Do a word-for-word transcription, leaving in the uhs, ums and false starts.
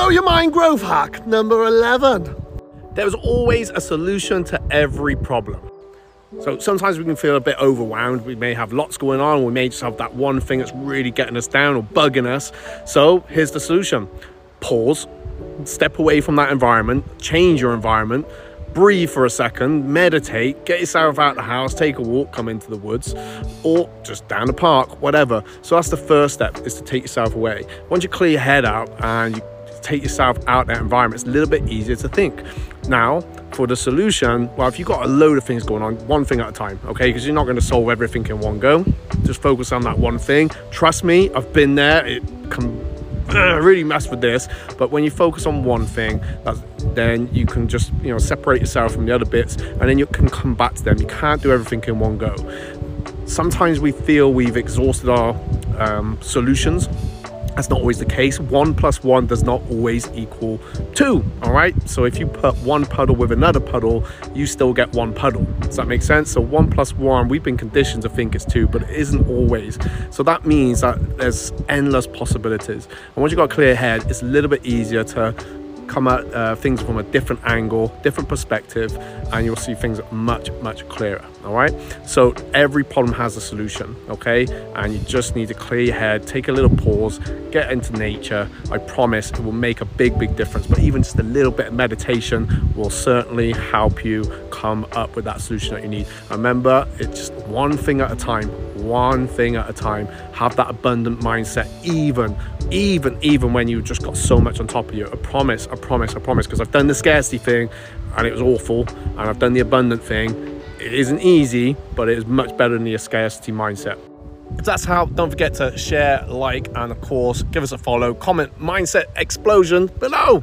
Blow Your Mind growth hack number eleven. There's always a solution to every problem. So sometimes we can feel a bit overwhelmed. We may have lots going on. We may just have that one thing that's really getting us down or bugging us. So here's the solution. Pause, step away from that environment, change your environment, breathe for a second, meditate, get yourself out of the house, take a walk, come into the woods, or just down the park, whatever. So that's the first step, is to take yourself away. Once you clear your head out and you take yourself out of that environment, it's a little bit easier to think. Now, for the solution, well, if you've got a load of things going on, one thing at a time, okay? Because you're not going to solve everything in one go. Just focus on that one thing. Trust me, I've been there. It can really mess with this. But when you focus on one thing, that's, then you can just, you know, separate yourself from the other bits, and then you can come back to them. You can't do everything in one go. Sometimes we feel we've exhausted our um, solutions. That's not always the case. One plus one does not always equal two, all right? So if you put one puddle with another puddle, you still get one puddle. Does that make sense? So one plus one, we've been conditioned to think it's two, but it isn't always. So that means that there's endless possibilities. And once you've got a clear head, it's a little bit easier to come at uh, things from a different angle, different perspective, and you'll see things much, much clearer, all right? So every problem has a solution, okay? And you just need to clear your head, take a little pause, get into nature. I promise it will make a big, big difference, but even just a little bit of meditation will certainly help you come up with that solution that you need. Remember, it's just one thing at a time, one thing at a time. Have that abundant mindset, even, even, even when you've just got so much on top of you. I promise, I promise, I promise, because I've done the scarcity thing and it was awful, and I've done the abundant thing. It isn't easy, but it is much better than the scarcity mindset. If that's helped, don't forget to share, like, and of course, give us a follow. Comment Mindset Explosion below.